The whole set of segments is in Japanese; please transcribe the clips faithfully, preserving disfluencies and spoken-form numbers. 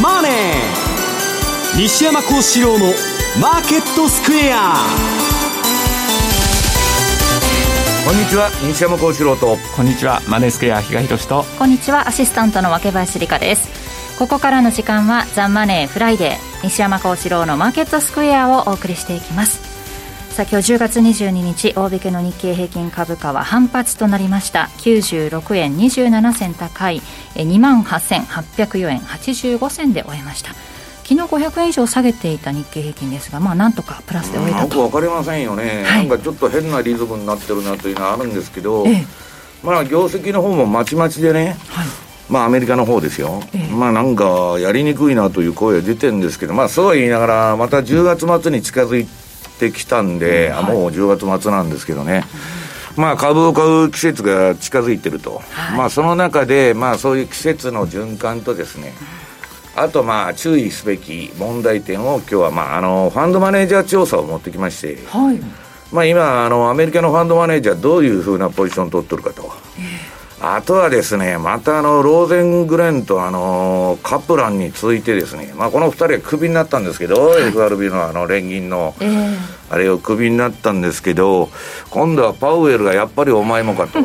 マネー」西山孝四郎のマーケットスクエア。こんにちは、西山孝四郎と。こんにちは、マネースクエア比嘉宏と。こんにちは、アシスタントの脇林理香です。ここからの時間はザ・マネーフライデー、西山孝四郎のマーケットスクエアをお送りしていきます。さあ、今日じゅうがつにじゅうににち、大引けの日経平均株価は反発となりました。きゅうじゅうろくえんにじゅうななせん高い にまんはっせんはっぴゃくよんえんはちじゅうごせんで終えました。昨日ごひゃくえん以上下げていた日経平均ですが、まあなんとかプラスで終えたと。よくわかりませんよね、はい、なんかちょっと変なリズムになってるなというのはあるんですけど、ええ、まあ業績の方もまちまちでね、はい、まあアメリカの方ですよ、ええ、まあなんかやりにくいなという声出てるんですけど、まあそう言いながらまたじゅうがつ末に近づいててきたんで、うん、はい、もうじゅうがつ末なんですけどね、うん、まあ、株を買う季節が近づいてると、はい、まあ、その中で、まあ、そういう季節の循環とですね、あとまあ注意すべき問題点を今日は、まあ、あのファンドマネージャー調査を持ってきまして、はい、まあ、今あのアメリカのファンドマネージャーどういうふうなポジションを取ってるかと、えー、あとはですね、またあのローゼングレンとあのカプランに続いてですね、まあ、このふたりはクビになったんですけど、はい、エフアールビー の、 あの連銀の、えーあれをクビになったんですけど、今度はパウエルがやっぱりお前もかと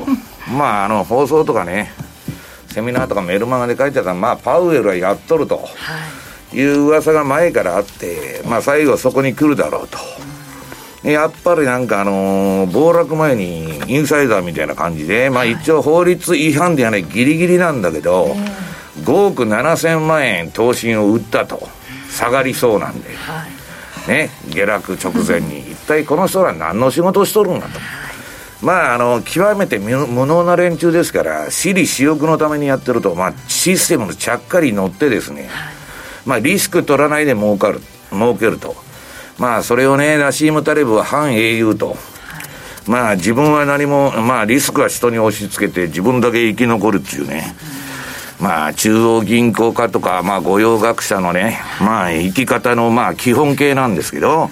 まああの放送とかね、セミナーとかメルマガで書いてあったら、まあパウエルはやっとるという噂が前からあって、まあ、最後そこに来るだろうと。でやっぱりなんかあの暴落前にインサイダーみたいな感じで、まあ一応法律違反ではないギリギリなんだけど、ごおくななせんまんえん投資を売ったと、下がりそうなんで、はいね、下落直前に一体この人ら何の仕事をしとるんだと、まあ、あの極めて無能な連中ですから、私利私欲のためにやってると、まあ、システムにちゃっかり乗ってですね、まあ、リスク取らないで儲かる儲けると、まあ、それをねナシーム・タレブは反英雄と、まあ、自分は何も、まあ、リスクは人に押し付けて自分だけ生き残るっていうね、まあ、中央銀行家とか、まあ、御用学者のね、まあ、生き方の、まあ、基本形なんですけど、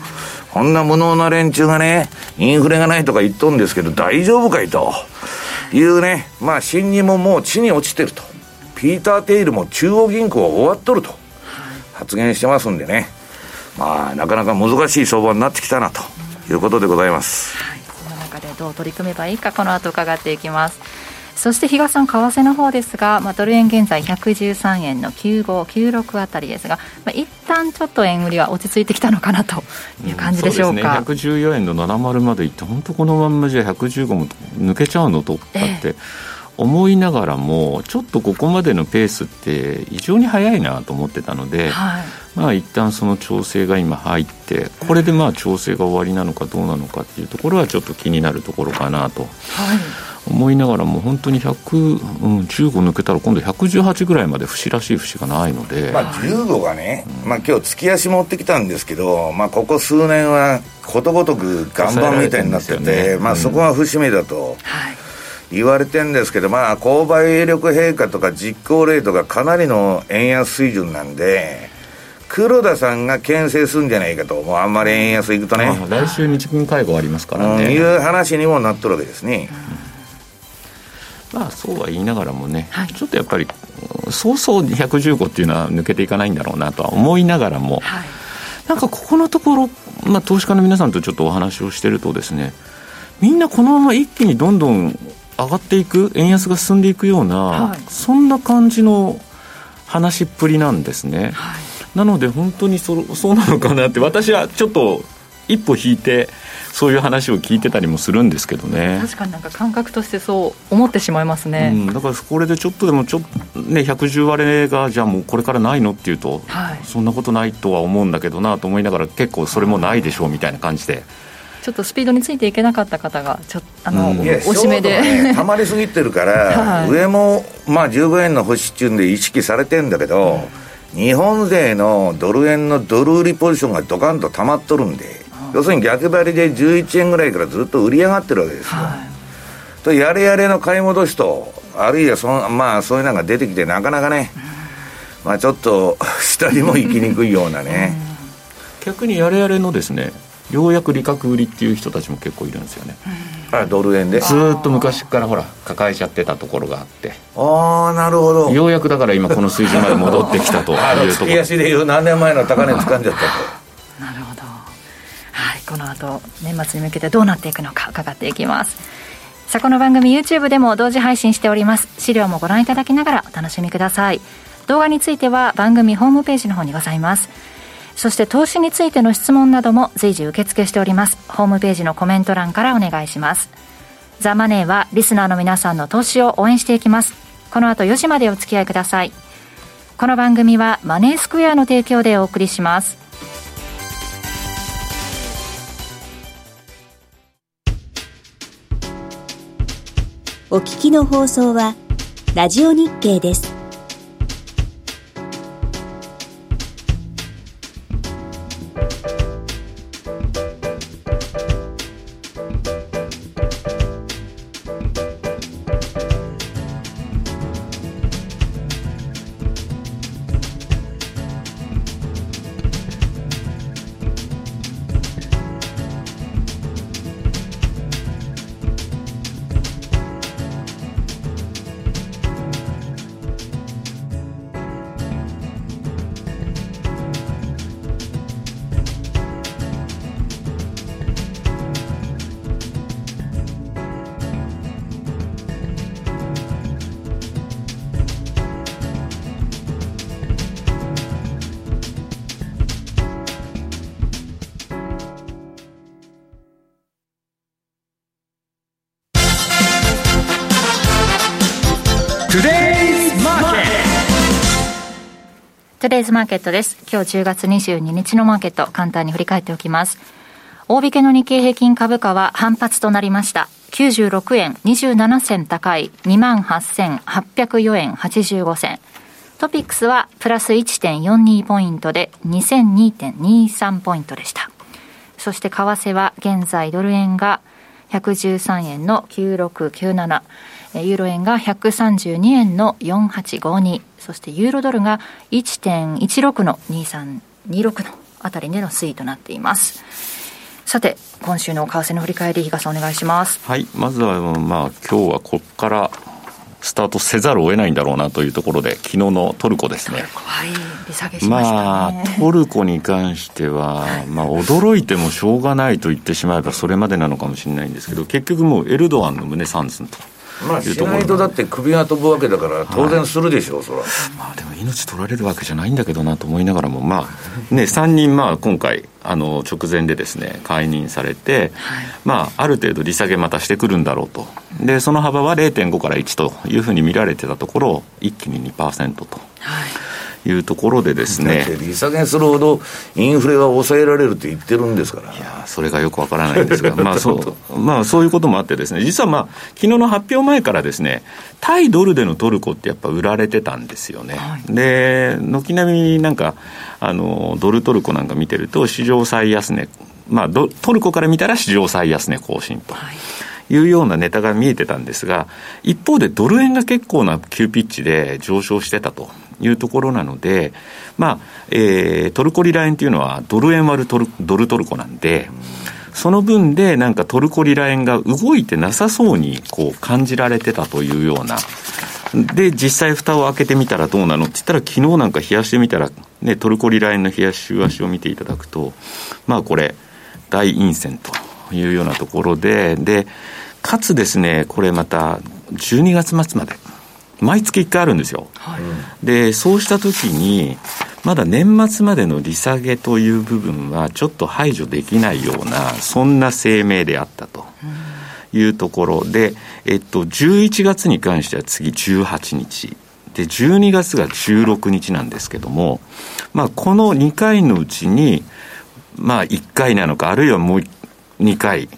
こんな無能な連中がね、インフレがないとか言っとんですけど、大丈夫かいというね、まあ、信任ももう地に落ちてると、ピーター・テイルも中央銀行は終わっとると発言してますんでね、まあ、なかなか難しい相場になってきたなということでございます。はい、その中でどう取り組めばいいか、この後伺っていきます。そして比嘉さん、為替の方ですが、まあ、ドル円現在ひゃくじゅうさんえんのきゅうじゅうご、きゅうじゅうろくあたりですが、まあ、一旦ちょっと円売りは落ち着いてきたのかなという感じでしょうか。うん、そうですね、ひゃくじゅうよえんのななじゅうまでいって、本当このまんまじゃひゃくじゅうごも抜けちゃうのとかって思いながらも、ちょっとここまでのペースって異常に早いなと思ってたので、はい、まあ、一旦その調整が今入って、これでまあ調整が終わりなのかどうなのかっていうところはちょっと気になるところかなと、はい、思いながらも、本当にひゃくじゅうご抜けたら今度ひゃくじゅうはちぐらいまで節らしい節がないので、まあ、じゅうごがね、うん、まあ、今日月足持ってきたんですけど、まあ、ここ数年はことごとく岩盤みたいになってて、ね、まあ、そこは節目だと言われてるんですけど、うん、まあ、購買力平価とか実行レートがかなりの円安水準なんで、黒田さんが牽制するんじゃないかと、もうあんまり円安いくとね、ああ、来週日銀会合ありますからね、うん、いう話にもなっとるわけですね、うん、まあ、そうは言いながらもね、はい、ちょっとやっぱりそうそうひゃくじゅうごっていうのは抜けていかないんだろうなとは思いながらも、はい、なんかここのところ、まあ、投資家の皆さんとちょっとお話をしてるとですね、みんなこのまま一気にどんどん上がっていく、円安が進んでいくような、はい、そんな感じの話っぷりなんですね、はい、なので本当に そ, そうなのかなって、私はちょっと一歩引いてそういう話を聞いてたりもするんですけどね。確かになんか感覚としてそう思ってしまいますね、うん、だからこれでちょっとでもちょっと、ね、ひゃくじゅう割れがじゃあもうこれからないのっていうと、はい、そんなことないとは思うんだけどなと思いながら、結構それもないでしょうみたいな感じで、ちょっとスピードについていけなかった方がちょっとあの、うん、押し目で、ね、溜まりすぎてるから、、はい、上も、まあ、じゅうごえんの星中で意識されてんだけど、うん、日本勢のドル円のドル売りポジションがドカンと溜まっとるんで、要するに逆張りでじゅういちえんぐらいからずっと売り上がってるわけですよ、はい、とやれやれの買い戻しと、あるいはその、まあ、そういうのが出てきて、なかなかね、まあ、ちょっと下にも行きにくいようなね、逆にやれやれのですね、ようやく利確売りっていう人たちも結構いるんですよね。あ、ドル円でずっと昔からほら抱えちゃってたところがあって、ああなるほど、ようやくだから今この水準まで戻ってきたというところ。月足でいう何年前の高値掴んじゃったと。なるほど、はい、この後年末に向けてどうなっていくのか伺っていきます。さあ、この番組 YouTube でも同時配信しております。資料もご覧いただきながらお楽しみください。動画については番組ホームページの方にございます。そして投資についての質問なども随時受付しております。ホームページのコメント欄からお願いします。ザ・マネーはリスナーの皆さんの投資を応援していきます。この後よじまでお付き合いください。この番組はマネースクエアの提供でお送りします。お聞きの放送はラジオ日経です。トゥデイズマーケットです。今日じゅうがつにじゅうににちのマーケット、簡単に振り返っておきます。大引けの日経平均株価は反発となりました。きゅうじゅうろくえんにじゅうななせん高い にまんはっせんはっぴゃくよえんはちじゅうごせん。トピックスはプラス いってんよんに ポイントで にせんにてんにさん ポイントでした。そして為替は現在ドル円がひゃくじゅうさんえんのきゅうろくきゅうなな、ユーロ円がひゃくさんじゅうにえんのよんはちごに、そしてユーロドルが いってんいちろく のにさんにろくのあたりでの推移となっています。さて、今週の為替の振り返り、日賀さんお願いします。はい、まずは、まあ、今日はここからスタートせざるを得ないんだろうなというところで、昨日のトルコですね。トルコ、はい、利下げしましたね。まあ、トルコに関しては、はい、まあ、驚いてもしょうがないと言ってしまえばそれまでなのかもしれないんですけど、結局もうエルドアンの胸三寸と、まあ、しないとだって首が飛ぶわけだから当然するでしょう、はい、それは。まあ、でも命取られるわけじゃないんだけどなと思いながらも、まあね、さんにん、まあ、今回あの直前でですね解任されて、はい、まあ、ある程度利下げまたしてくるんだろうと。でその幅は れいてんご からいちというふうに見られてたところ、一気に にパーセント というところでですね、はい、利下げするほどインフレは抑えられると言ってるんですから。いや、それがよくわからないんですがまあそう、まあ、そういうこともあってですね、実は、まあ、昨日の発表前からですね、対ドルでのトルコってやっぱ売られてたんですよね、はい、で軒並みなんかあのドルトルコなんか見てると史上最安値、まあ、トルコから見たら史上最安値更新と、はい、いうようなネタが見えてたんですが、一方でドル円が結構な急ピッチで上昇してたというところなので、まあえー、トルコリラ円というのはドル円割るトル、ドルトルコなんで、その分でなんかトルコリラ円が動いてなさそうにこう感じられてたというような。で実際蓋を開けてみたらどうなのって言ったら、昨日なんか冷やしてみたら、ね、トルコリラ円の冷やし週足を見ていただくと、まあ、これ大陰線というようなところで、でかつですね、これまたじゅうにがつまつまで毎月いっかいあるんですよ、はい、でそうした時にまだ年末までの利下げという部分はちょっと排除できないような、そんな声明であったというところで、えっと、じゅういちがつに関しては次じゅうはちにちで、じゅうにがつがじゅうろくにちなんですけども、まあ、このにかいのうちに、まあ、いっかいなのか、あるいはもうにかい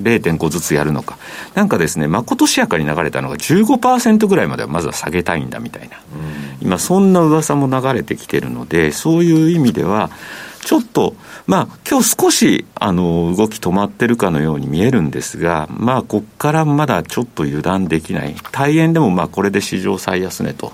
れいてんご ずつやるのか、なんかですね、まことしやかに流れたのが じゅうごパーセント ぐらいまではまずは下げたいんだみたいな、うん、今そんな噂も流れてきてるので、そういう意味ではちょっと、まあ、今日少しあの動き止まってるかのように見えるんですが、まあ、ここからまだちょっと油断できない。対円でもまあこれで史上最安値と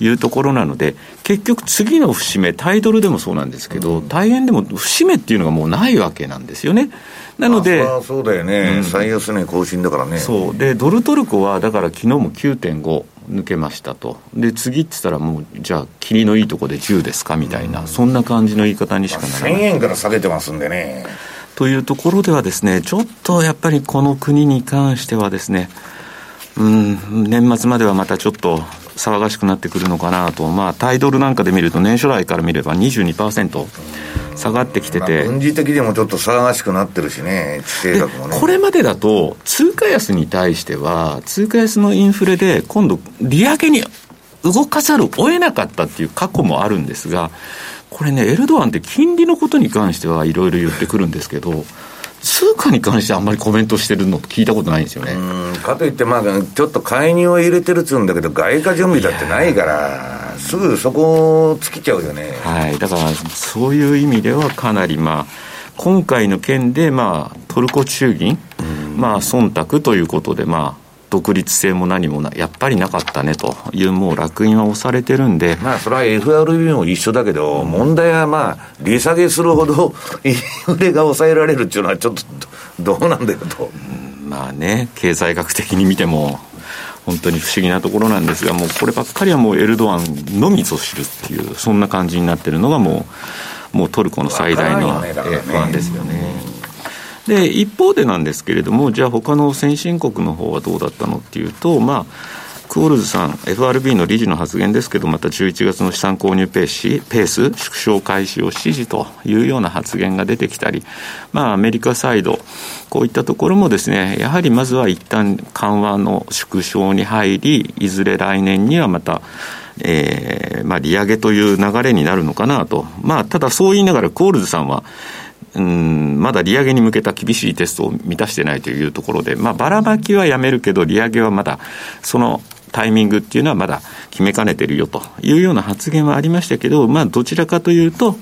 いうところなので、結局次の節目、タイトルでもそうなんですけど、うん、大変でも節目っていうのがもうないわけなんですよね。なので、ああそうだよね、うん、最安値更新だからね。そうで、ドルトルコはだから昨日も きゅうてんご 抜けましたと。で次って言ったらもうじゃあ霧のいいとこでじゅうですかみたいな、うん、そんな感じの言い方にしかならない、まあ、せんえんから下げてますんでね。というところではですね、ちょっとやっぱりこの国に関してはですね、うん、年末まではまたちょっと騒がしくなってくるのかなと。まあタイドルなんかで見ると年初来から見れば にじゅうにパーセント 下がってきてて、まあ、軍事的でもちょっと騒がしくなってるしね、地政学もね。これまでだと通貨安に対しては通貨安のインフレで今度利上げに動かざるを得なかったっていう過去もあるんですが、これね、エルドアンって金利のことに関してはいろいろ言ってくるんですけど通貨に関してあんまりコメントしてるの聞いたことないんですよね。うん、かといってまあちょっと介入を入れてるっつうんだけど外貨準備だってないからすぐそこを尽きちゃうよね。はい、だからそういう意味ではかなりまあ今回の件でまあトルコ中銀、まあ忖度ということでまあ独立性も何もなやっぱりなかったねというもう烙印は押されてるんで、まあそれは エフアールビー も一緒だけど、問題はまあ利下げするほどインフレが抑えられるっていうのはちょっとどうなんだよと、うん、まあね、経済学的に見ても本当に不思議なところなんですが、もうこればっかりはもうエルドアンのみぞ知るっていうそんな感じになってるのがもうもうトルコの最大の不安ですよね。で一方でなんですけれども、じゃあ他の先進国の方はどうだったのっていうと、まあ、クオルズさん エフアールビー の理事の発言ですけど、またじゅういちがつの資産購入ペース、ペース縮小開始を指示というような発言が出てきたり、まあ、アメリカサイドこういったところもですね、やはりまずは一旦緩和の縮小に入り、いずれ来年にはまたえーまあ、利上げという流れになるのかなと。まあ、ただそう言いながらクオルズさんはうんまだ利上げに向けた厳しいテストを満たしてないというところで、まあ、ばらまきはやめるけど利上げはまだそのタイミングっていうのはまだ決めかねてるよというような発言はありましたけど、まあ、どちらかというと、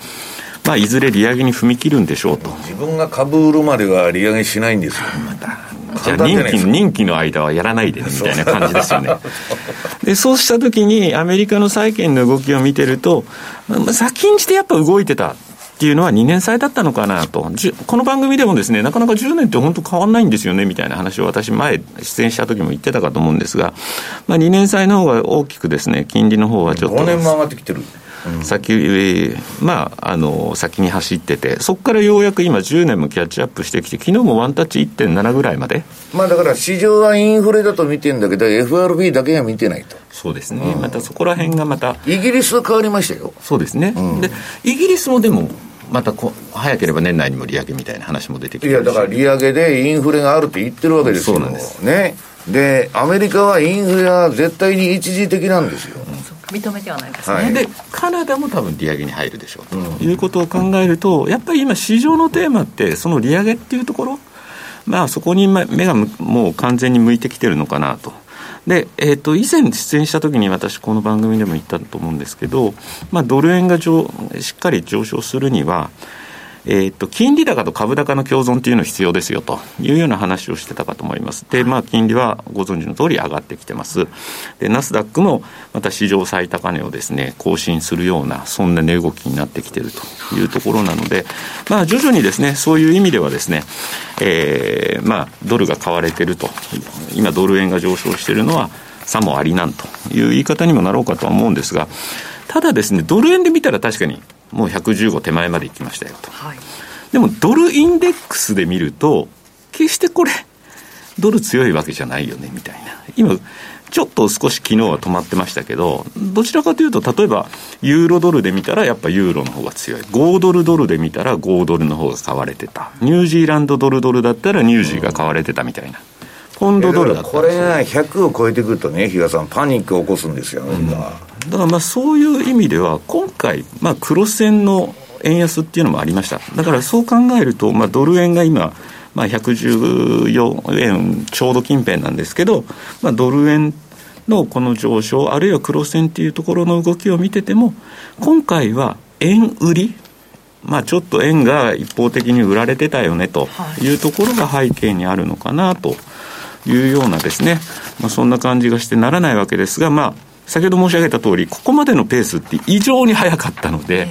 まあ、いずれ利上げに踏み切るんでしょうと。自分が株売るまでは利上げしないんですよ。またじゃあ任期任期の間はやらないでねみたいな感じですよね。でそうした時にアメリカの債券の動きを見てると、先んじてやっぱ動いてたっていうのはにねん債だったのかなと。この番組でもですね、なかなかじゅうねんって本当変わんないんですよねみたいな話を私前出演した時も言ってたかと思うんですが、まあ、にねん債の方が大きくですね、金利の方はちょっとごねんも上がってきてる、うん、先、まあ、あの先に走ってて、そこからようやく今じゅうねんもキャッチアップしてきて、昨日もワンタッチ いってんなな ぐらいまで、まあ、だから市場はインフレだと見てるんだけど エフアールビー だけは見てないと。そうですね、うん、またそこら辺がまたイギリスは変わりましたよ。そうですね、うん、でイギリスもでもまたこ早ければ年内にも利上げみたいな話も出てきて、いやだから利上げでインフレがあるって言ってるわけですよ。そうなんです、ね、でアメリカはインフレは絶対に一時的なんですよ、うん、認めてはないですね、はい、でカナダも多分利上げに入るでしょうと、うん、いうことを考えると、やっぱり今市場のテーマってその利上げっていうところ、まあ、そこに目がもう完全に向いてきてるのかなと。で、えー、と以前出演した時に私この番組でも言ったと思うんですけど、まあ、ドル円がしっかり上昇するには、えー、と金利高と株高の共存というのが必要ですよというような話をしてたかと思います。で、まあ、金利はご存知の通り上がってきてます。でナスダックもまた史上最高値をですね更新するようなそんな値動きになってきているというところなので、まあ、徐々にですねそういう意味ではですね、えーまあ、ドルが買われていると、今ドル円が上昇しているのはさもありなんという言い方にもなろうかとは思うんですが、ただですねドル円で見たら確かにもうひゃくじゅうご手前まで行きましたよと、はい、でもドルインデックスで見ると決してこれドル強いわけじゃないよねみたいな。今ちょっと少し昨日は止まってましたけど、どちらかというと例えばユーロドルで見たらやっぱユーロの方が強い、豪ドルドルで見たら豪ドルの方が買われてた、ニュージーランドドルドルだったらニュージーが買われてたみたいな、ポンドドルだったらこれがひゃくを超えてくるとね、比嘉さんパニックを起こすんですよ、ね、うん、だからまあそういう意味では今回まあ黒線の円安っていうのもありました。だからそう考えるとまあドル円が今まあひゃくじゅうよえんちょうど近辺なんですけど、まあドル円のこの上昇あるいは黒線っていうところの動きを見てても、今回は円売り、まあ、ちょっと円が一方的に売られてたよねというところが背景にあるのかなというようなですね、まあ、そんな感じがしてならないわけですが、まあ先ほど申し上げた通り、ここまでのペースって異常に早かったので、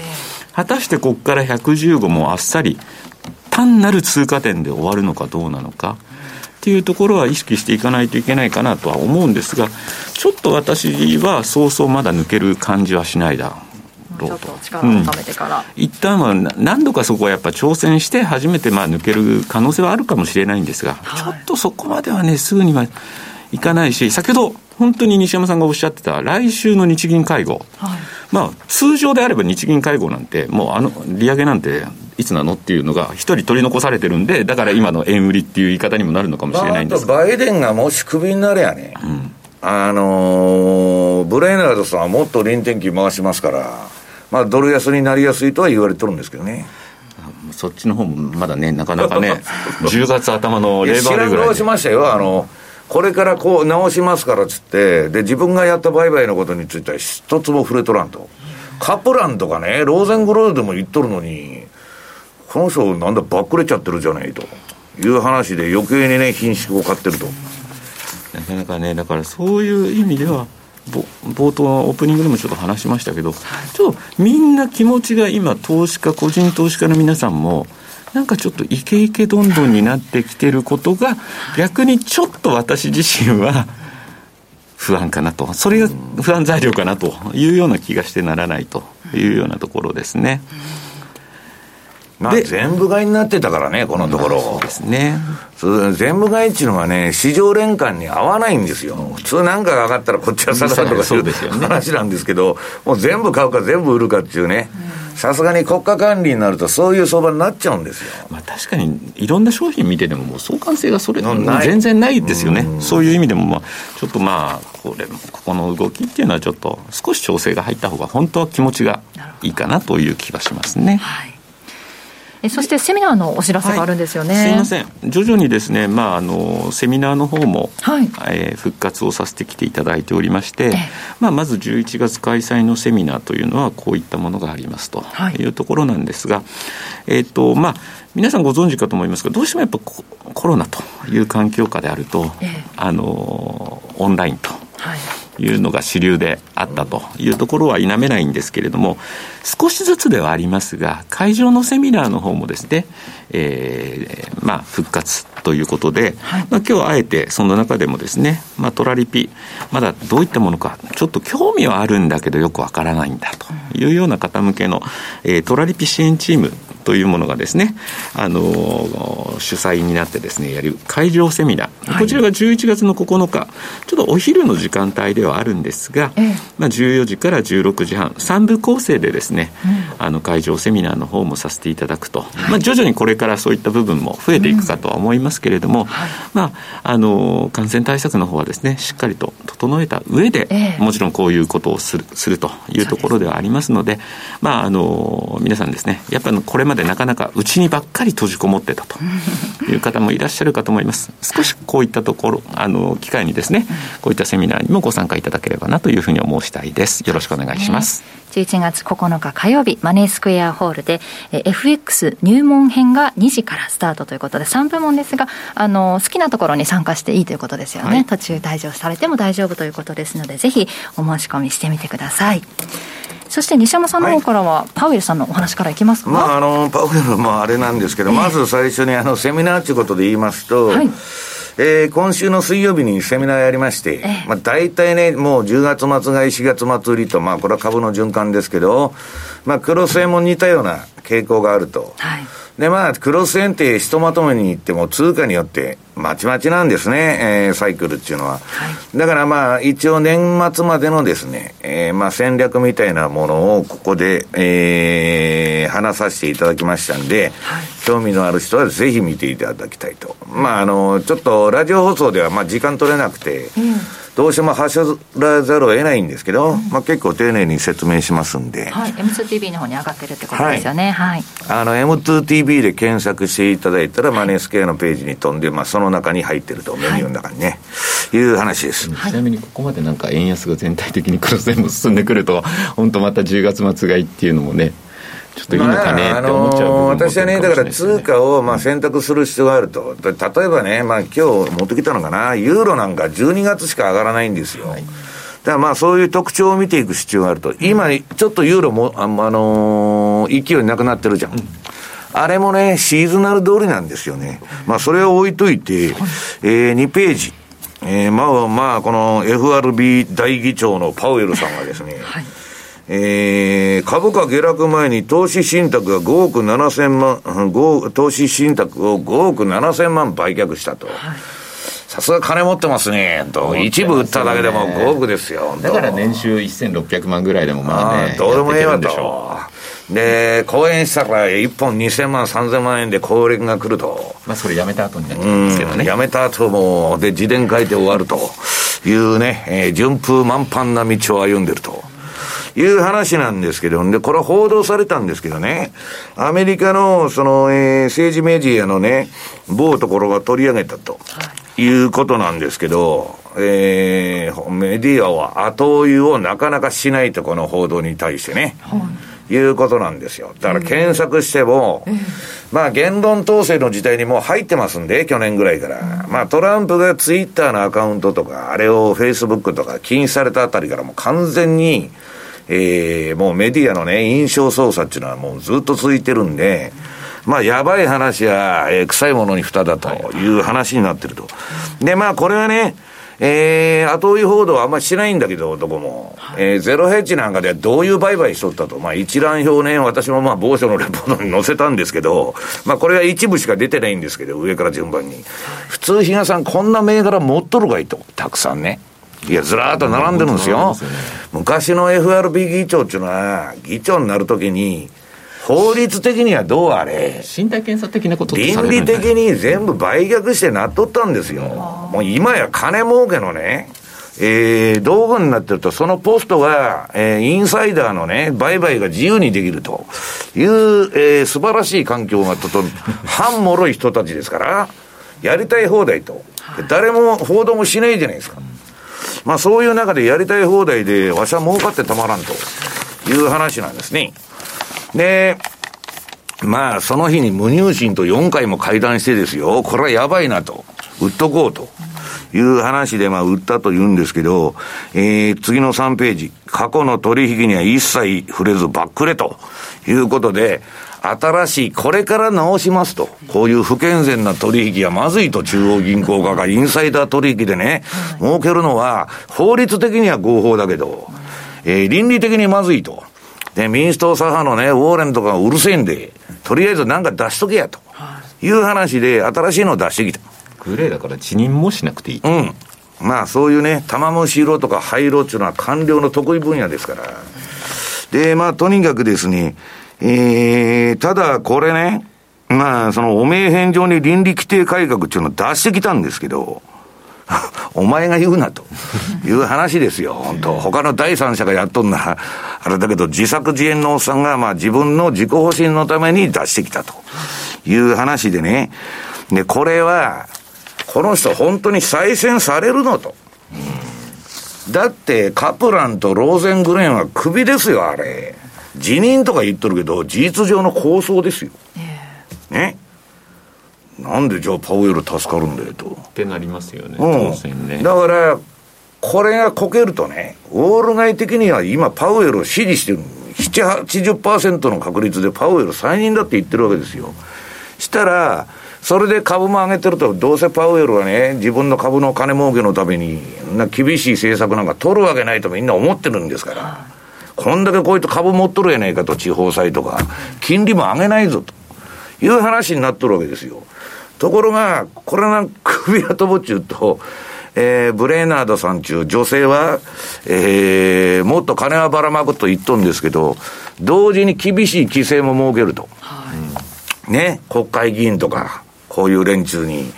果たしてここからひゃくじゅうごもあっさり単なる通過点で終わるのかどうなのかっていうところは意識していかないといけないかなとは思うんですが、ちょっと私はそうそうまだ抜ける感じはしないだろう。ちょっと力を高めてから、うん、一旦は何度かそこはやっぱ挑戦して初めてまあ抜ける可能性はあるかもしれないんですが、はい、ちょっとそこまではねすぐにはいかないし、先ほど本当に西山さんがおっしゃってた来週の日銀会合、はい、まあ通常であれば日銀会合なんてもうあの利上げなんていつなのっていうのが一人取り残されてるんで、だから今の円売りっていう言い方にもなるのかもしれないんですが、まあ、あとバイデンがもしクビになれやね、うん、あのブレイナードさんはもっと輪転機回しますからまあ、ドル安になりやすいとは言われてるんですけどね。そっちの方もまだねなかなかねじゅうがつ頭のレバーレぐらいで知らんしましたよ。あのこれからこう直しますからっつってで自分がやった売買のことについては一つも触れとらんと、カプランとかねローゼングローでも言っとるのにこの人なんだばっくれちゃってるじゃないという話で余計にね品種を買ってるとなかなかね、だからそういう意味では冒頭のオープニングでもちょっと話しましたけど、ちょっとみんな気持ちが今投資家個人投資家の皆さんもなんかちょっとイケイケどんどんになってきてることが逆にちょっと私自身は不安かなと、それが不安材料かなというような気がしてならないというようなところですね。まあ、全部買いになってたからねこのところ、まあ、そうですね。全部買いっていうのはね市場連関に合わないんですよ。普通なんかが上がったらこっちは下がるとかそうですよ、ね、話なんですけど、もう全部買うか全部売るかっていうね、さすがに国家管理になるとそういう相場になっちゃうんですよ。まあ、確かにいろんな商品見ててももう相関性がそれ全然ないですよね。うそういう意味でも、まあ、ちょっとまあこれここの動きっていうのはちょっと少し調整が入った方が本当は気持ちがいいかなという気がしますね。はい、そしてセミナーのお知らせがあるんですよね。はい、すいません。徐々にですね、まあ、あのセミナーの方も、はい、えー、復活をさせてきていただいておりまして、まあ、まずじゅういちがつ開催のセミナーというのはこういったものがありますというところなんですが、はい、えーとまあ、皆さんご存知かと思いますが、どうしてもやっぱコロナという環境下であると、ええ、あのオンラインと、はい、いうのが主流であったというところは否めないんですけれども、少しずつではありますが会場のセミナーの方もですね、えーまあ、復活ということで、はい、まあ、今日はあえてその中でもですね、まあ、トラリピまだどういったものかちょっと興味はあるんだけどよくわからないんだというような方向けの、えー、トラリピ支援チームというものがですね、あのー、主催になってですねやる会場セミナー、はい、こちらがじゅういちがつのここのかちょっとお昼の時間帯ではあるんですが、ええ、まあ、じゅうよじからじゅうろくじはんさん部構成でですね、うん、あの会場セミナーの方もさせていただくと、はい、まあ、徐々にこれからそういった部分も増えていくかとは思いますけれども、うん、はい、まあ、あのー、感染対策の方はですねしっかりと整えた上で、ええ、もちろんこういうことをする、するというところではありますので、まあ、あのー、皆さんですねやっぱりこれまでなかなかうちにばっかり閉じこもってたという方もいらっしゃるかと思います。少しこういったところあの機会にですねこういったセミナーにもご参加いただければなというふうに思う次第です。よろしくお願いします。じゅういちがつここのか火曜日マネースクエアホールで エフエックス 入門編がにじからスタートということでさん部門ですが、あの好きなところに参加していいということですよね、はい、途中退場されても大丈夫ということですのでぜひお申し込みしてみてください。そして西山さんの方からは、はい、パウエルさんのお話からいきますか。まあ、あのパウエルもあれなんですけど、えー、まず最初にあのセミナーということで言いますと、はい、えー、今週の水曜日にセミナーやりまして、えーまあ、大体ねもうじゅうがつ末がしがつ末売りと、まあ、これは株の循環ですけど、まあ、クロス円も似たような傾向があると、はい、でまあ、クロス円ってひとまとめにいっても通貨によってまちまちなんですね、えー、サイクルっていうのは、はい、だからまあ一応年末までのですね、えー、まあ戦略みたいなものをここで、えー、話させていただきましたんで、はい、興味のある人はぜひ見ていただきたいと。まああのちょっとラジオ放送ではまあ時間取れなくて、うん、どうしても走らざるを得ないんですけど、うん、まあ、結構丁寧に説明しますんで、はい、エムツーティービー の方に上がってるってことですよね、はい、はい、あの エムツーティービー で検索していただいたら、はい、マネースケアのページに飛んで、まあ、その中に入ってると、メニューの中にね、はい、いう話です、はい、ちなみにここまでなんか円安が全体的にクロス円も進んでくると本当またじゅうがつ末買いっていうのもねちょっといいのかねって思っちゃう部分も、まあ、あのー、私はねだから通貨をまあ選択する必要があると。例えばね、まあ、今日持ってきたのかなユーロなんかじゅうにがつしか上がらないんですよ、はい、からまあそういう特徴を見ていく必要があると。今ちょっとユーロも、あ、あのー、勢いなくなってるじゃん、うん、あれもねシーズナル通りなんですよね。まあそれを置いといて、えー、にページ、えー、まあまあこの エフアールビー 大議長のパウエルさんがですね、はい、えー、株価下落前に投資信託がごおくななせんまん、投資信託をごおくななせんまん売却したと。さすが金持ってますねと、ね、一部売っただけでもごおくですよ。だから年収せんろっぴゃくまんぐらいでもまあね、あどうでもええわと。で講演したからいっぽんにせんまんさんぜんまんえんで高利が来ると、まあ、それやめた後になっちゃうんですけどね、やめた後もで自伝書いて終わるというね、えー、順風満帆な道を歩んでるという話なんですけど、でこれは報道されたんですけどね、アメリカのその、えー、政治メディアのね某ところが取り上げたということなんですけど、えー、メディアは後追いをなかなかしないと、この報道に対してね、はい、いうことなんですよ。だから検索しても、うん、まあ言論統制の時代にもう入ってますんで、去年ぐらいから、まあトランプがツイッターのアカウントとか、あれをフェイスブックとか禁止されたあたりからもう完全に、えー、もうメディアのね、印象操作っていうのはもうずっと続いてるんで、まあやばい話や、えー、臭いものに蓋だという話になってると。でまあこれはね、えー、後追い報道はあんまりしないんだけど、どこも、えー、ゼロヘッジなんかではどういう売買しとったと、まあ、一覧表ね、私もまあ某所のレポートに載せたんですけど、まあ、これは一部しか出てないんですけど、上から順番に普通比嘉さんこんな銘柄持っとるかいと、たくさんね、いやずらーっと並んでるんですよ。昔の エフアールビー 議長っていうのは議長になるときに法律的にはどうあれ身体検査的なことってされない、倫理的に全部売却してなっとったんですよ。もう今や金儲けのね、えー、道具になってると、そのポストが、えー、インサイダーのね売買が自由にできるという、えー、素晴らしい環境が整反脆い人たちですから、やりたい放題と、誰も報道もしないじゃないですか。まあそういう中でやりたい放題でわしは儲かってたまらんという話なんですね。で、まあその日に無入信とよんかいも会談してですよ、これはやばいなと、売っとこうという話でまあ売ったというんですけど、えー、次のさんページ、過去の取引には一切触れずバックレということで、新しいこれから直しますと、こういう不健全な取引はまずいと、中央銀行側がインサイダー取引でね儲けるのは法律的には合法だけど、えー、倫理的にまずいと。で民主党左派のねウォーレンとかがうるせえんで、とりあえずなんか出しとけやという話で新しいのを出してきた。グレーだから辞任もしなくていい、うん、まあそういうね玉虫色とか灰色っていうのは官僚の得意分野ですから。でまあとにかくですね、えー、ただこれね、まあその汚名返上に倫理規定改革っていうのを出してきたんですけどお前が言うなという話ですよ。本当他の第三者がやっとんならあれだけど、自作自演のおっさんがまあ自分の自己保身のために出してきたという話でね。でこれはこの人本当に再選されるのと、だってカプランとローゼングレンはクビですよ。あれ辞任とか言っとるけど事実上の構想ですよね。なんでじゃあパウエル助かるんだよとってなりますよね、当然ね。だからこれがこけるとね、ウォール街的には今パウエルを支持してる ななじゅうはちじゅっパーセント の確率でパウエル再任だって言ってるわけですよ。したらそれで株も上げてると、どうせパウエルはね自分の株の金儲けのためにな厳しい政策なんか取るわけないとみんな思ってるんですから、こんだけこうやって株持っとるやないかと、地方債とか金利も上げないぞという話になっとるわけですよ。ところがこれなんか首が飛ぶっちゅうと、えー、ブレーナードさんちゅう女性は、えー、もっと金はばらまくと言っとんですけど、同時に厳しい規制も設けると、はい、ね、国会議員とかこういう連中に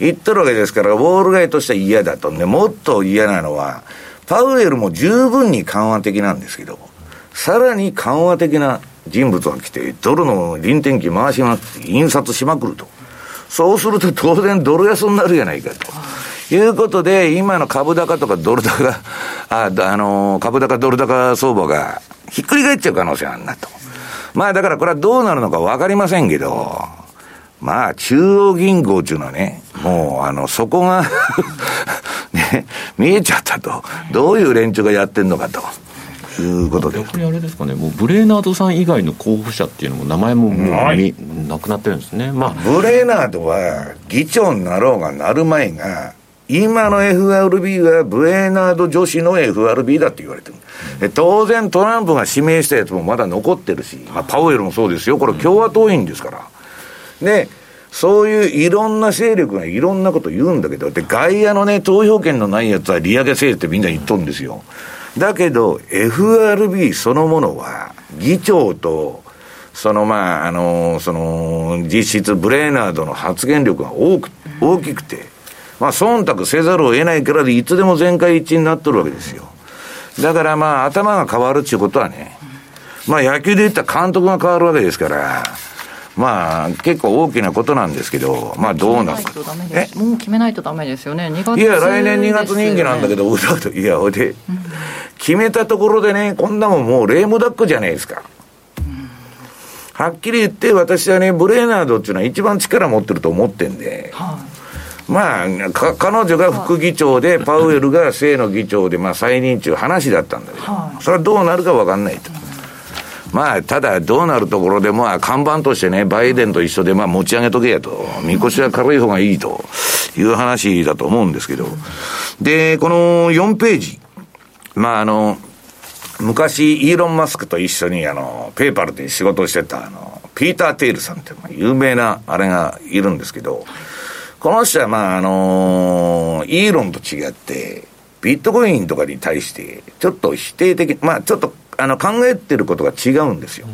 言っとるわけですから、ウォール街としては嫌だとね。もっと嫌なのはパウエルも十分に緩和的なんですけど、さらに緩和的な人物が来てドルの輪転機回しまくって印刷しまくると、そうすると当然ドル安になるやないかということで、今の株高とかドル高あ、あの株高ドル高相場がひっくり返っちゃう可能性あんなと。まあだからこれはどうなるのか分かりませんけど、まあ中央銀行っていうのはねもうあのそこがね、見えちゃったと、どういう連中がやってんのかということで、逆にあれですかね、もうブレーナードさん以外の候補者っていうのも名前もなくなってるんですね、まあ、ブレーナードは議長になろうがなる前が、今の エフアールビー はブレーナード女子の エフアールビー だって言われてる。当然トランプが指名したやつもまだ残ってるし、まあ、パウエルもそうですよ、これ共和党員ですから、うん、でそういういろんな勢力がいろんなこと言うんだけど、で外野のね投票権のないやつは利上げ政治ってみんな言っとるんですよ。だけど エフアールビー そのものは議長とそのまああのその実質ブレーナードの発言力が多く大きくて、まあ、忖度せざるを得ないからでいつでも全会一致になっとるわけですよ。だからまあ頭が変わるっていうことはね、まあ野球で言ったら監督が変わるわけですから、まあ結構大きなことなんですけど、まあどうなるか。え、もう決めないとダメですよね。にがつですよね。いや来年にがつ任期なんだけど、いやで、うん、決めたところでね、こんなもんもうレームダックじゃないですか。うん、はっきり言って私はねブレーナードっていうのは一番力持ってると思ってんで。はい。まあ、彼女が副議長で、パウエルが正の議長で、まあ、再任中話だったんだけど、それはどうなるか分かんないと。まあ、ただ、どうなるところで、まあ、看板としてね、バイデンと一緒で、まあ、持ち上げとけやと、みこしは軽い方がいいという話だと思うんですけど、で、このよんページ、まあ、あの、昔、イーロン・マスクと一緒に、あの、ペイパルで仕事をしてた、あの、ピーター・テイルさんって、有名な、あれがいるんですけど、この人はまああのイーロンと違ってビットコインとかに対してちょっと否定的、まあちょっとあの考えてることが違うんですよ、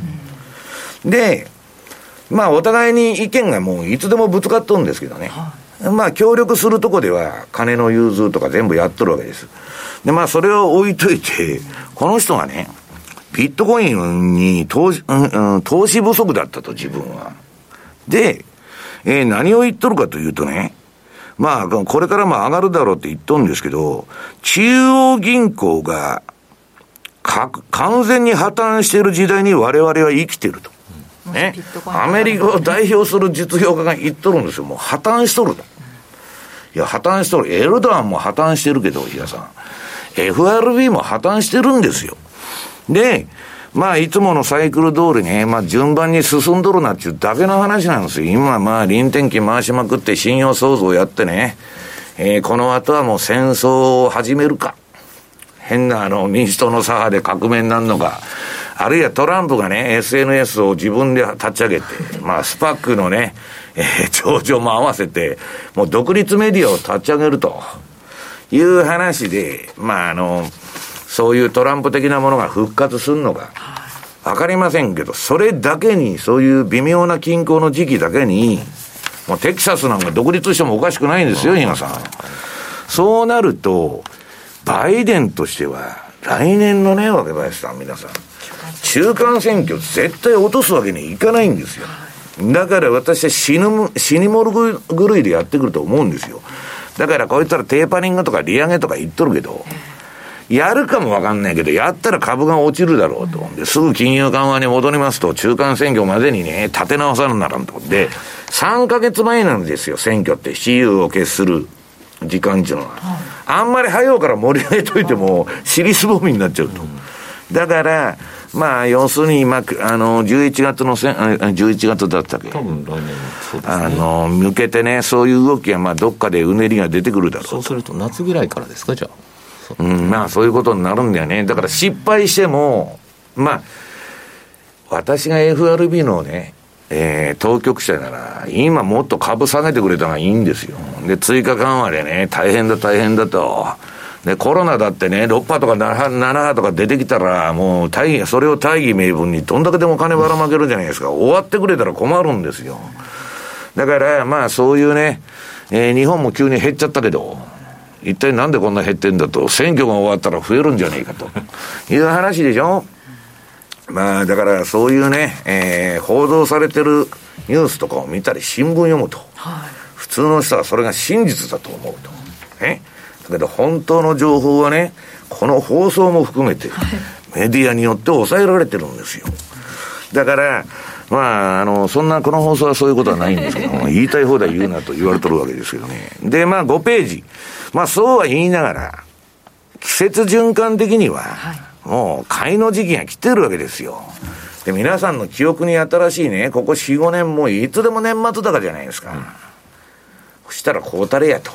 うん、でまあお互いに意見がもういつでもぶつかっとるんですけどね、はい、まあ協力するとこでは金の融通とか全部やっとるわけです。でまあそれを置いといて、この人がねビットコインに投資、うんうん、投資不足だったと自分はでえー、何を言っとるかというとね、まあこれからも上がるだろうって言っとるんですけど、中央銀行が完全に破綻している時代に我々は生きてると、ね、アメリカを代表する実業家が言っとるんですよ。もう破綻しとると。いや破綻しとる、エルドアンも破綻してるけど、皆さん エフアールビー も破綻してるんですよ。でまあいつものサイクル通りね、まあ順番に進んどるなっていうだけの話なんですよ。今まあ臨転機回しまくって信用創造やってね、えー、この後はもう戦争を始めるか、変なあの民主党の左派で革命になるのか、あるいはトランプがね エスエヌエス を自分で立ち上げて、まあスパックのね、えー、上場も合わせてもう独立メディアを立ち上げるという話で、まああのそういうトランプ的なものが復活するのか分かりませんけど、それだけにそういう微妙な均衡の時期だけにもうテキサスなんか独立してもおかしくないんですよ今さん。そうなるとバイデンとしては来年のね若林さん皆さん中間選挙絶対落とすわけにいかないんですよ。だから私は死ぬ死に物狂いでやってくると思うんですよ。だからこういったらテーパリングとか利上げとか言っとるけど、やるかもわかんないけど、やったら株が落ちるだろうと。ですぐ金融緩和に戻りますと、中間選挙までにね、立て直さならんと。で、さんかげつまえなんですよ、選挙って。雌雄を決する時間っていうのは。あんまり早うから盛り上げといても、尻すぼみになっちゃうと。だから、まあ、要するに、まあ、あの、じゅういちがつのせ、じゅういちがつだったっけ。多分来年そうですね。あの、向けてね、そういう動きは、まあ、どっかでうねりが出てくるだろうと。そうすると、夏ぐらいからですか、じゃあ。うん、まあそういうことになるんだよね。だから失敗しても、まあ私が エフアールビー のね、えー、当局者なら今もっと株下げてくれたのがいいんですよ。で追加緩和でね大変だ大変だと。でコロナだってねろく波とかなな波とか出てきたらもう大義、それを大義名分にどんだけでも金ばらまけるじゃないですか。終わってくれたら困るんですよ。だからまあそういうね、えー、日本も急に減っちゃったけど、一体なんでこんな減ってんだと、選挙が終わったら増えるんじゃねえかという話でしょ。まあだからそういうね、えー、報道されてるニュースとかを見たり新聞読むと、はい、普通の人はそれが真実だと思うと、ね、だけど本当の情報はねこの放送も含めてメディアによって抑えられてるんですよ。だからまあ、あのそんなこの放送はそういうことはないんですけども言いたい放題言うなと言われてるわけですけどね。でまあごページ、まあそうは言いながら季節循環的にはもう買いの時期が来てるわけですよ。で皆さんの記憶に新しいね、ここ よん,ご 年もいつでも年末高じゃないですか、うん、そしたらこうたれやと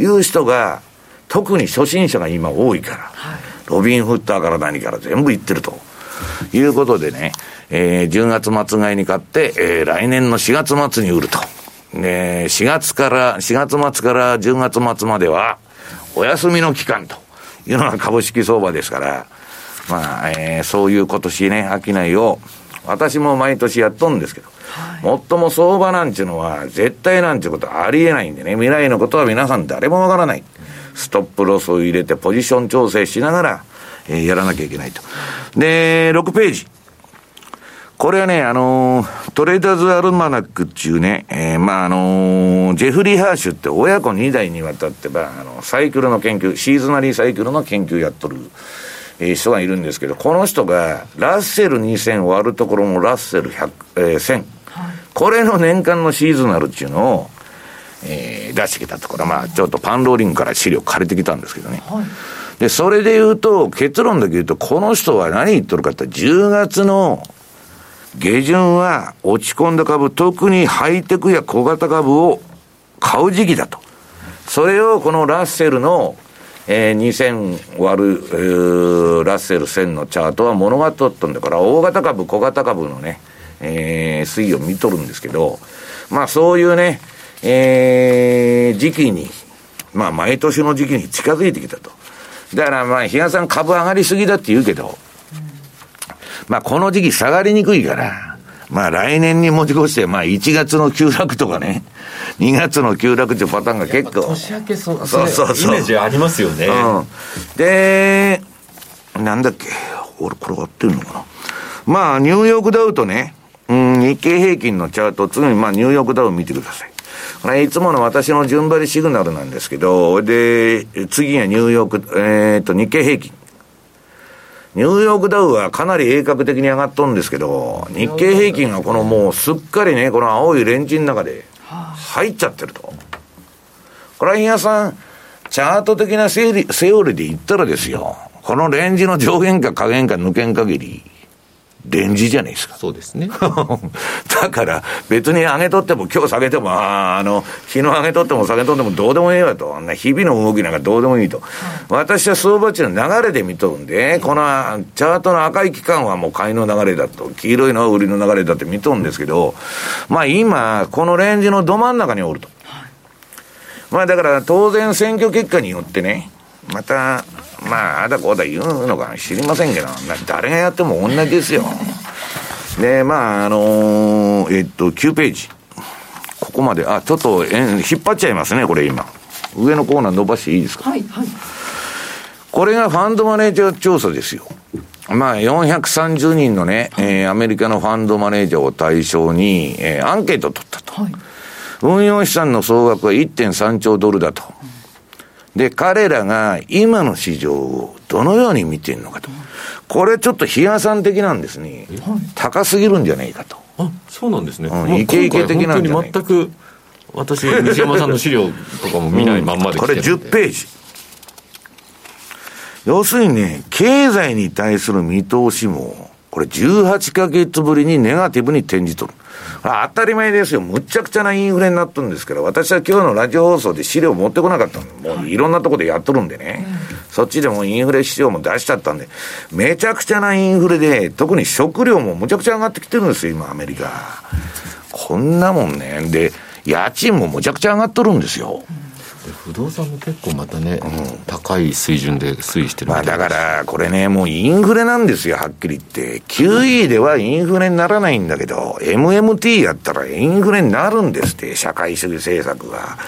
いう人が特に初心者が今多いから、はい、ロビンフッターから何から全部言ってるということでね、えー、じゅうがつ末買いに買って、えー、来年のしがつ末に売ると、ね、しがつからしがつ末からじゅうがつ末まではお休みの期間というのが株式相場ですから、まあえー、そういう今年ね商いを私も毎年やっとんですけど、はい、もっとも相場なんちゅうのは絶対なんちゅうことはありえないんでね、未来のことは皆さん誰もわからない、ストップロスを入れてポジション調整しながら、えー、やらなきゃいけないと。でろくページ、これはね、あのー、トレーダーズアルマナックっちゅうね、えー、まああのー、ジェフリー・ハーシュって親子に代にわたってば、あのサイクルの研究、シーズナリーサイクルの研究やっとる、えー、人がいるんですけど、この人がラッセルにせん割るところもラッセルひゃく、えー、せん、はい、これの年間のシーズナルっちゅうのを、えー、出してきたところ、まあちょっとパンローリングから資料借りてきたんですけどね、はい、でそれで言うと結論だけ言うと、この人は何言っとるかって、じゅうがつの下旬は落ち込んだ株、特にハイテクや小型株を買う時期だと。それをこのラッセルの、えー、にせん割る、えー、ラッセルせんのチャートは物語っとんだから、大型株小型株のね、えー、推移を見とるんですけど、まあそういうね、えー、時期に、まあ毎年の時期に近づいてきたと。だからまあ日嘉さん株上がりすぎだって言うけど、まあこの時期下がりにくいから、まあ来年に持ち越して、まあいちがつの急落とかね、にがつの急落というパターンが結構。年明けそう、そうそうそう。イメージありますよね。うん、で、なんだっけ、俺これ合ってるのかな。まあニューヨークダウとね、うん、日経平均のチャート、常にまあニューヨークダウを見てください。これいつもの私の順張りシグナルなんですけど、で、次はニューヨーク、えー、っと日経平均。ニューヨークダウはかなり鋭角的に上がっとんですけど、日経平均がこのもうすっかりね、この青いレンジの中で入っちゃってると。これは皆さん、チャート的なセオリーで言ったらですよ、このレンジの上限か下限か抜けん限り、レンジじゃないですか。そうですね。だから別に上げとっても今日下げても、ああの昨日上げとっても下げとってもどうでもいいわと、あんな日々の動きなんかどうでもいいと、うん、私は相場中の流れで見とるんで、うん、このチャートの赤い期間はもう買いの流れだと、黄色いのは売りの流れだって見とるんですけど、まあ今このレンジのど真ん中におると、はい、まあだから当然選挙結果によってね、またまああだこうだ言うのか知りませんけど、誰がやっても同じですよ。でまああのー、えっときゅうページ、ここまであちょっと引っ張っちゃいますね。これ今上のコーナー伸ばしていいですか。はいはい。これがファンドマネージャー調査ですよ。まあよんひゃくさんじゅうにんのね、はい、えー、アメリカのファンドマネージャーを対象に、えー、アンケートを取ったと、はい、運用資産の総額は いってんさんちょうドルだと。で彼らが今の市場をどのように見ているのかと、うん、これちょっと日嘉さん的なんですね、高すぎるんじゃないかと。あ、そうなんですね、うん、イケイケ的なんじゃないか。本当に全く私西山さんの資料とかも見ないまんまで来てるんで、うん、これじゅうページ、要するにね、経済に対する見通しもこれじゅうはちかげつぶりにネガティブに転じとる。当たり前ですよ。むちゃくちゃなインフレになったんですから、私は今日のラジオ放送で資料持ってこなかったんで、もういろんなとこでやっとるんでね、うん、そっちでもインフレ資料も出しちゃったんで、めちゃくちゃなインフレで、特に食料もむちゃくちゃ上がってきてるんですよ今アメリカ。こんなもんね。で家賃もむちゃくちゃ上がっとるんですよ、うん、不動産も結構またね、うん、高い水準で推移してるみたいです。まあだからこれね、もうインフレなんですよはっきり言って。 キューイー ではインフレにならないんだけど、 エムエムティー やったらインフレになるんですって、社会主義政策が。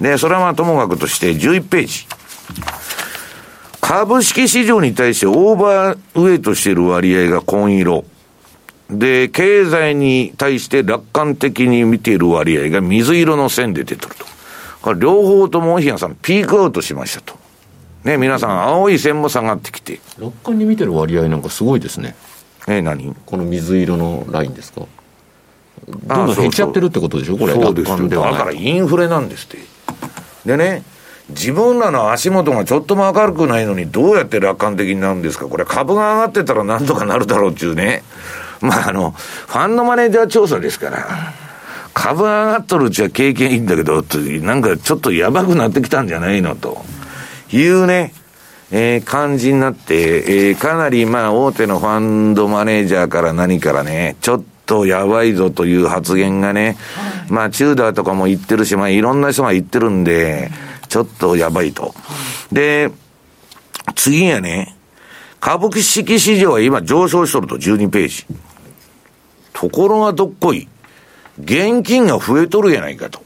でそれはまあともかくとして、じゅういちページ、株式市場に対してオーバーウェイトしている割合が紺色で、経済に対して楽観的に見ている割合が水色の線で出てると。これ両方とも日嘉さんピークアウトしましたとね。皆さん青い線も下がってきて、楽観に見てる割合なんかすごいですね。え、何この水色のラインですか。どんどん減っちゃってるってことでしょこれ。そうですよ、だからインフレなんですって。でね、自分らの足元がちょっとも明るくないのにどうやって楽観的になるんですか。これ株が上がってたらなんとかなるだろうっていうね、まああのファンドマネージャー調査ですから、株が上がっとるうちは経験いいんだけどなんかちょっとやばくなってきたんじゃないのというね、えー、感じになって、えー、かなりまあ大手のファンドマネージャーから何からねちょっとやばいぞという発言がね、はい、まあチューダーとかも言ってるし、まあいろんな人が言ってるんでちょっとやばいと。で次はね、株式市場は今上昇しとると。じゅうにページ、ところがどっこい現金が増えとるやないかと。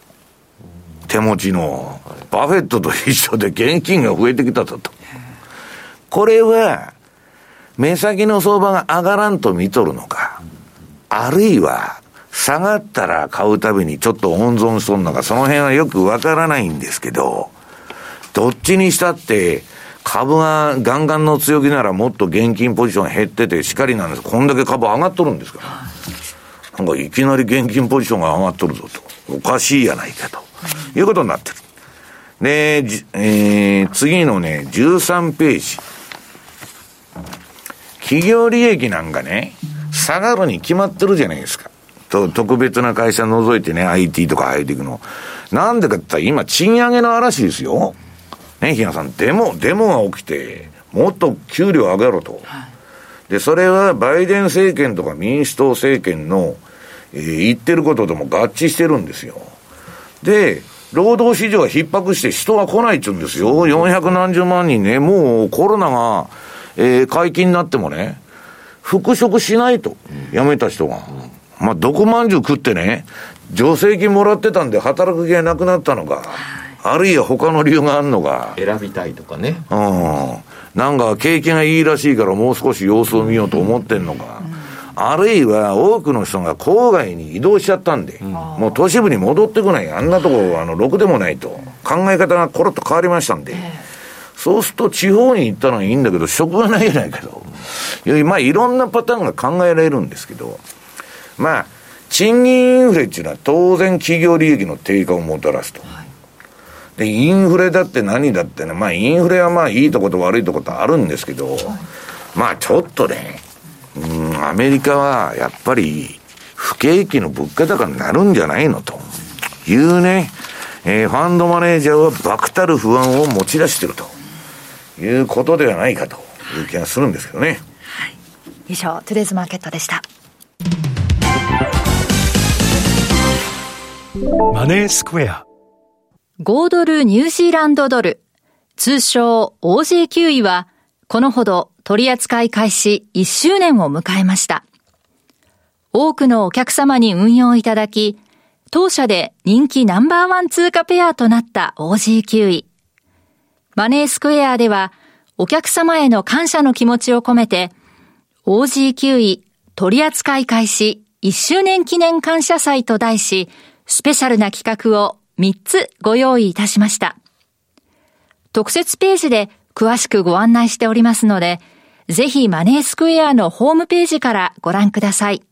手持ちのバフェットと一緒で現金が増えてきたと。これは目先の相場が上がらんと見とるのか、あるいは下がったら買うたびにちょっと温存しとるのか、その辺はよくわからないんですけど、どっちにしたって株がガンガンの強気ならもっと現金ポジション減っててしかりなんです。こんだけ株上がっとるんですから、なんかいきなり現金ポジションが上がっとるぞと、おかしいやないかということになってる。で、えー、次のねじゅうさんページ、企業利益なんかね下がるに決まってるじゃないですかと。特別な会社除いてね アイティー とかハイテクの、なんでかって言ったら今賃上げの嵐ですよね。日野さん、デモデモが起きてもっと給料上げろと。でそれはバイデン政権とか民主党政権の、えー、言ってることとも合致してるんですよ。で労働市場が逼迫して人が来ないって言うんですよ。よんひゃくなんじゅうまんにんね、もうコロナが、えー、解禁になってもね復職しないと、辞めた人が、まあ毒まんじゅう食ってね助成金もらってたんで働く気がなくなったのか、あるいは他の理由があるのか、選びたいとかね、うん、なんか景気がいいらしいからもう少し様子を見ようと思ってんのか、あるいは多くの人が郊外に移動しちゃったんで、うん、もう都市部に戻ってこない、あんなとこあのろくでもないと、考え方がコロッと変わりましたんで、そうすると地方に行ったのはいいんだけど職がないじゃないけど、まあいろんなパターンが考えられるんですけど、まあ賃金インフレっていうのは当然企業利益の低下をもたらすと。でインフレだって何だってね、まあインフレはまあいいとこと悪いとことあるんですけど、まあちょっとね、うん、アメリカはやっぱり不景気の物価高になるんじゃないのというね、えー、ファンドマネージャーは漠たる不安を持ち出しているということではないかという気がするんですけどね。はい、以上トゥデイズマーケットでした。マネースクエア、豪ドルニュージーランドドル、通称 オージーキューイー はこのほど取扱い開始いっしゅうねんを迎えました。多くのお客様に運用いただき、当社で人気ナンバーワン通貨ペアとなった オージーキューイー。マネースクエアではお客様への感謝の気持ちを込めて オージーキューイー 取扱い開始いっしゅうねん記念感謝祭と題し、スペシャルな企画をみっつご用意いたしました。特設ページで詳しくご案内しておりますので、ぜひマネースクエアのホームページからご覧ください。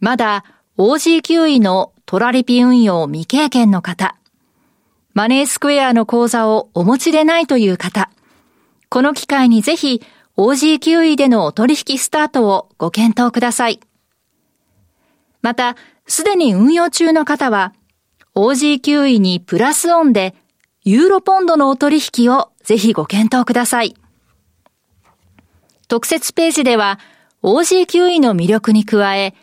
まだ オージーキューイー のトラリピ運用未経験の方、マネースクエアの口座をお持ちでないという方、この機会にぜひ オージーキューイー でのお取引スタートをご検討ください。また、すでに運用中の方は オージーキューイー にプラスオンでユーロポンドのお取引をぜひご検討ください。特設ページでは オージーキューイー の魅力に加え、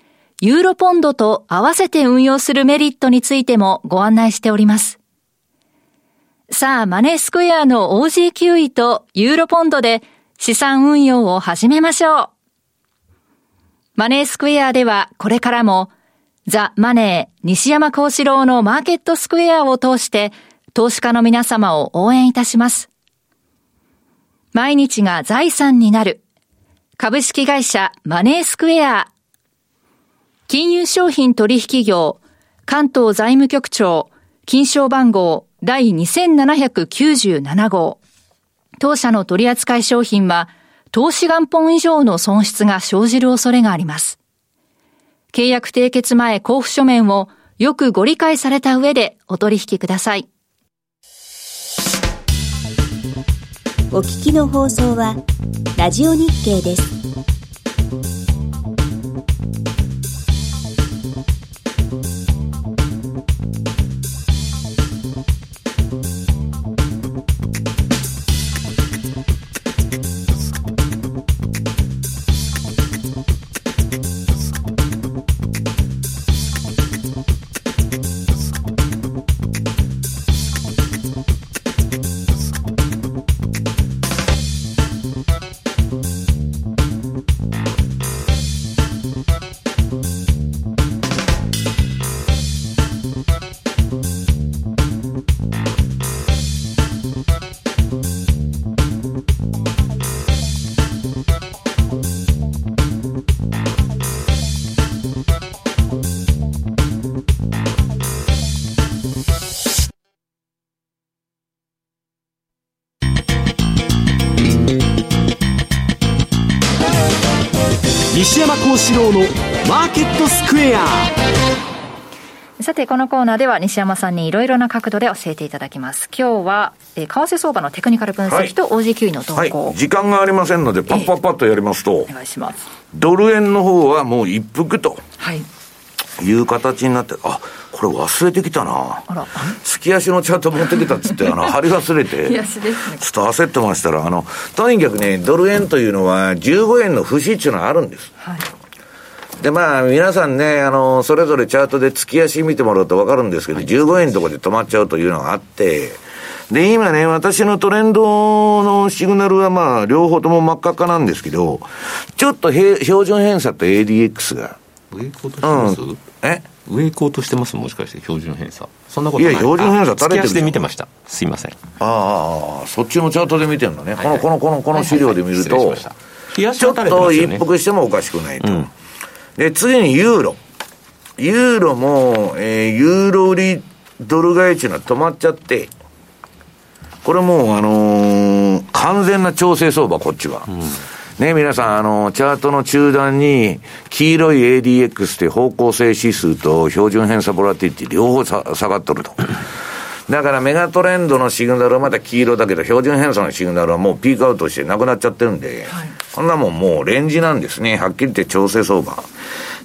ユーロポンドと合わせて運用するメリットについてもご案内しております。さあ、マネースクエアの オージーキューイー とユーロポンドで資産運用を始めましょう。マネースクエアではこれからもザ・マネー西山孝四郎のマーケットスクエアを通して投資家の皆様を応援いたします。毎日が財産になる株式会社マネースクエア、金融商品取引業関東財務局長金賞番号第にせんななひゃくきゅうじゅうななごう、当社の取扱い商品は投資元本以上の損失が生じる恐れがあります。契約締結前交付書面をよくご理解された上でお取引ください。お聞きの放送はラジオ日経です。西山孝四郎のマーケットスクエア。さてこのコーナーでは西山さんにいろいろな角度で教えていただきます。今日は、えー、為替相場のテクニカル分析と オージーキューイー の動向、はいはい、時間がありませんのでパッパッパッとやりますと、えー、お願いします。ドル円の方はもう一服という形になって、はい、あこれ忘れてきたなあら月足のチャート持ってきたっつってあの貼り忘れて安です、ね、ちょっと焦ってましたらあのとにかくねドル円というのはじゅうごえんの節っていうのはあるんです、はい、でまあ皆さんねあのそれぞれチャートで月足見てもらうと分かるんですけど、はい、じゅうごえんのところで止まっちゃうというのがあってで今ね私のトレンドのシグナルはまあ両方とも真っ赤っかなんですけどちょっと標準偏差と エーディーエックス が上行こうとしてます、うん、え上行こうとしてますもしかして標準偏差そんなことない。いや標準偏差垂れてる。月足で見てました。すいません。ああそっちのチャートで見てるのね。はいはい、このこのこのこの資料で見ると、はいはいはい、ししね、ちょっと一服してもおかしくないと。うん、で次にユーロ。ユーロも、えー、ユーロ売りドル買い値が止まっちゃって、これもうあのー、完全な調整相場こっちは。うんね、皆さん、あの、チャートの中段に、黄色い エーディーエックス って方向性指数と標準偏差ボラティリティ両方さ下がっとると。だからメガトレンドのシグナルはまだ黄色だけど、標準偏差のシグナルはもうピークアウトしてなくなっちゃってるんで、はい、こんなもんもうレンジなんですね。はっきり言って調整相場。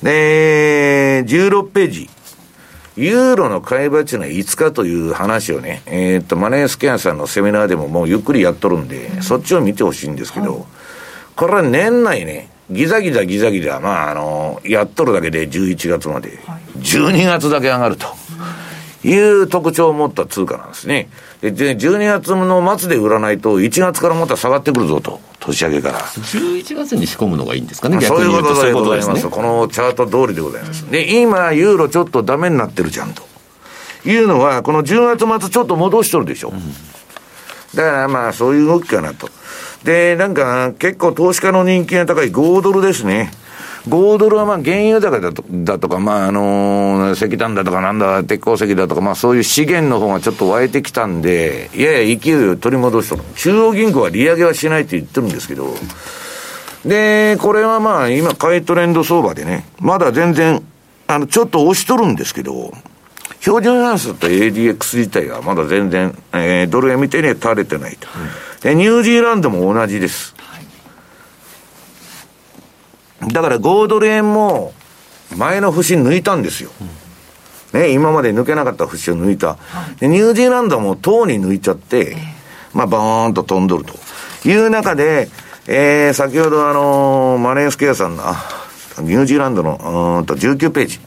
で、じゅうろくページ。ユーロの買い場っていうのはいつかという話をね、えー、っと、マネースケアさんのセミナーでももうゆっくりやっとるんで、うん、そっちを見てほしいんですけど、はいこれは年内ね、ギザギザギザギザ、まあ、あの、やっとるだけでじゅういちがつまで、はい、じゅうにがつだけ上がるという特徴を持った通貨なんですね。で、じゅうにがつの末で売らないと、いちがつからまた下がってくるぞと、年明けから。じゅういちがつに仕込むのがいいんですかね、そういうことでございます。このチャート通りでございます。で、今、ユーロちょっとダメになってるじゃんというのは、このじゅうがつ末ちょっと戻しとるでしょ。うん、だからまあ、そういう動きかなと。で、なんか、結構投資家の人気が高いゴールドルですね。ゴールドルはまあ、原油高だと、だとか、まあ、あの、石炭だとか、なんだ、鉄鉱石だとか、まあ、そういう資源の方がちょっと湧いてきたんで、やや勢いを取り戻しとる。中央銀行は利上げはしないと言ってるんですけど、で、これはまあ、今、買いトレンド相場でね、まだ全然、あの、ちょっと押しとるんですけど、標準偏差と エーディーエックス 自体はまだ全然、えー、ドル円みたいには垂れてないと、うん、でニュージーランドも同じです、はい、だからゴールドル円も前の節抜いたんですよ、うんね、今まで抜けなかった節を抜いた、はい、でニュージーランドもとうに抜いちゃって、えー、まあバーンと飛んどるという中で、えー、先ほどあのー、マネースケアさんのニュージーランドのとじゅうきゅうページ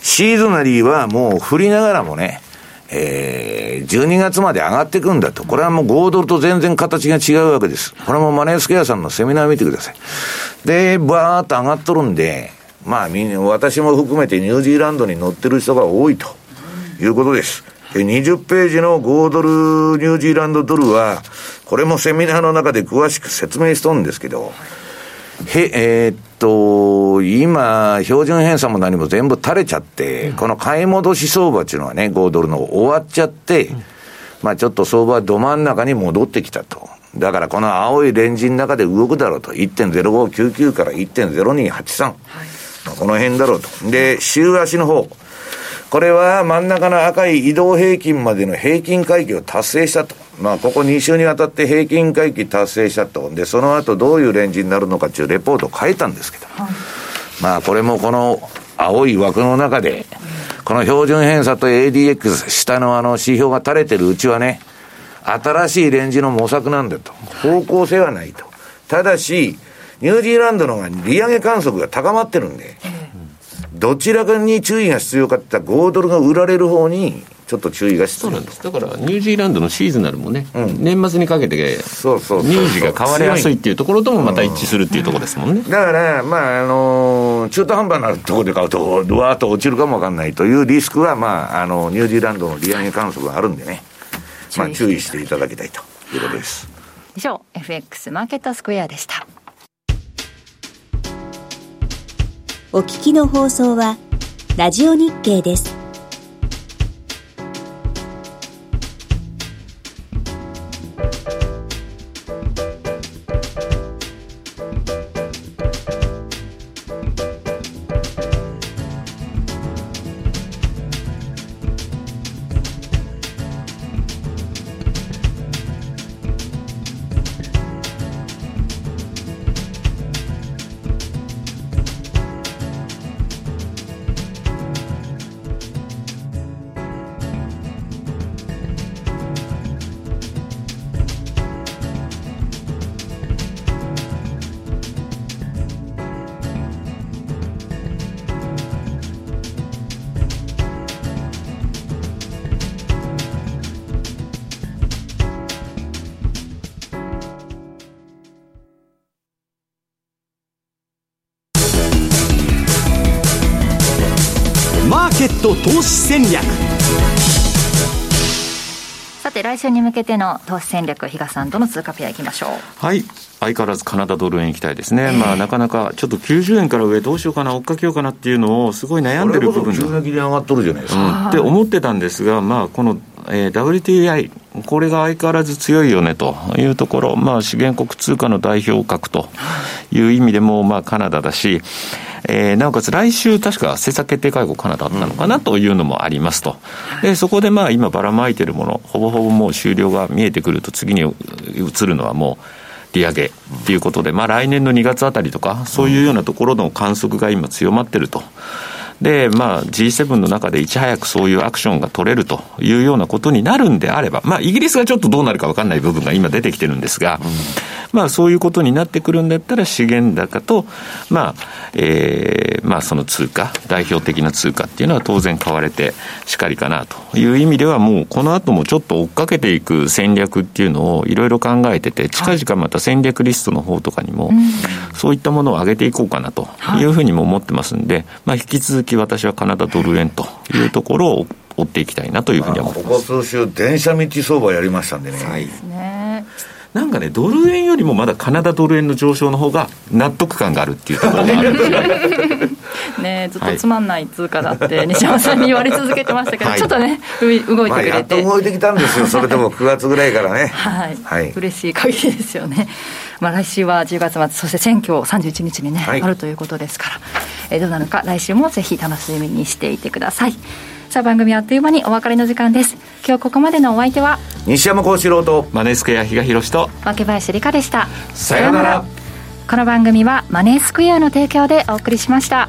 シーズナリーはもう振りながらもね、えー、じゅうにがつまで上がっていくんだと。これはもうゴードルと全然形が違うわけです。これもマネースケアさんのセミナー見てください。で、バーっと上がっとるんで、まあみんな、私も含めてニュージーランドに乗ってる人が多いということです。で、にじゅうページのゴードルニュージーランドドルは、これもセミナーの中で詳しく説明しとるんですけど、へえー、っと今標準偏差も何も全部垂れちゃって、うん、この買い戻し相場っていうのはねゴールドルの終わっちゃって、うん、まあちょっと相場はど真ん中に戻ってきたと。だからこの青いレンジの中で動くだろうと いってんぜろごきゅうきゅう から いってんぜろにはちさん、はい、この辺だろうと。で、週足の方、これは真ん中の赤い移動平均までの平均回帰を達成したと。まあ、ここに週にわたって平均回帰達成したと。で、その後どういうレンジになるのかというレポートを書いたんですけど、はい、まあ、これもこの青い枠の中で、この標準偏差と エーディーエックス 下のあの指標が垂れてるうちはね、新しいレンジの模索なんだと。方向性はないと。ただし、ニュージーランドの方が利上げ観測が高まってるんで、どちらかに注意が必要かって言ったら、ごドルが売られる方にちょっと注意が必要なんです。だからニュージーランドのシーズナルもね、うん、年末にかけてそうそうそうそう乳児が買われやすいっていうところともまた一致するっていうところですもんね、うん、だから、まああのー、中途半端なところで買うとわーっと落ちるかもわかんないというリスクは、まああのー、ニュージーランドの利上げ観測があるんでね、まあ、注意していただきたいということです。以上 エフエックス マーケットスクエアでした。お聞きの放送はラジオ日経です。投資戦略。さて来週に向けての投資戦略、比嘉さんどの通貨ペアいきましょう。はい、相変わらずカナダドル円いきたいですね、えーまあ、なかなかちょっときゅうじゅうえんから上どうしようかな追っかけようかなっていうのをすごい悩んでる部分が急激に上がっとるじゃないですか、うん、って思ってたんですが、まあ、この、えー、ダブリューティーアイ これが相変わらず強いよねというところ、まあ、資源国通貨の代表格という意味でも、まあ、カナダだし、えー、なおかつ来週確か政策決定会合カナダあったのかなというのもありますと。でそこでまあ今ばらまいてるものほぼほぼもう終了が見えてくると、次に移るのはもう利上げということで、まあ、来年のにがつあたりとかそういうようなところの観測が今強まってると。でまあ、ジーセブン の中でいち早くそういうアクションが取れるというようなことになるんであれば、まあ、イギリスがちょっとどうなるか分かんない部分が今出てきてるんですが、うんまあ、そういうことになってくるんだったら資源高と、まあえーまあ、その通貨代表的な通貨っていうのは当然買われてしかりかなという意味では、もうこの後もちょっと追っかけていく戦略っていうのをいろいろ考えてて、近々また戦略リストの方とかにもそういったものを上げていこうかなというふうにも思ってますんで、まあ、引き続き私はカナダドル円というところを追っていきたいなというふうに思ってます。ここ数週電車道相場やりましたんでね、はいね、なんかねドル円よりもまだカナダドル円の上昇の方が納得感があるっていうところがあるんですね, ねずっとつまんない通貨だって西山さんに言われ続けてましたけど、はい、ちょっとね動いてくれて、まあ、やっと動いてきたんですよそれでもくがつぐらいからねはい、はい、嬉しい限りですよね。まあ、来週はじゅうがつまつ、そして選挙さんじゅういちにちに、ねはい、あるということですから、えー、どうなのか来週もぜひ楽しみにしていてください。さあ番組あっという間にお別れの時間です。今日ここまでのお相手は西山孝四郎とマネースクエア比嘉博士と若林理香でした。さようなら。この番組はマネースクエアの提供でお送りしました。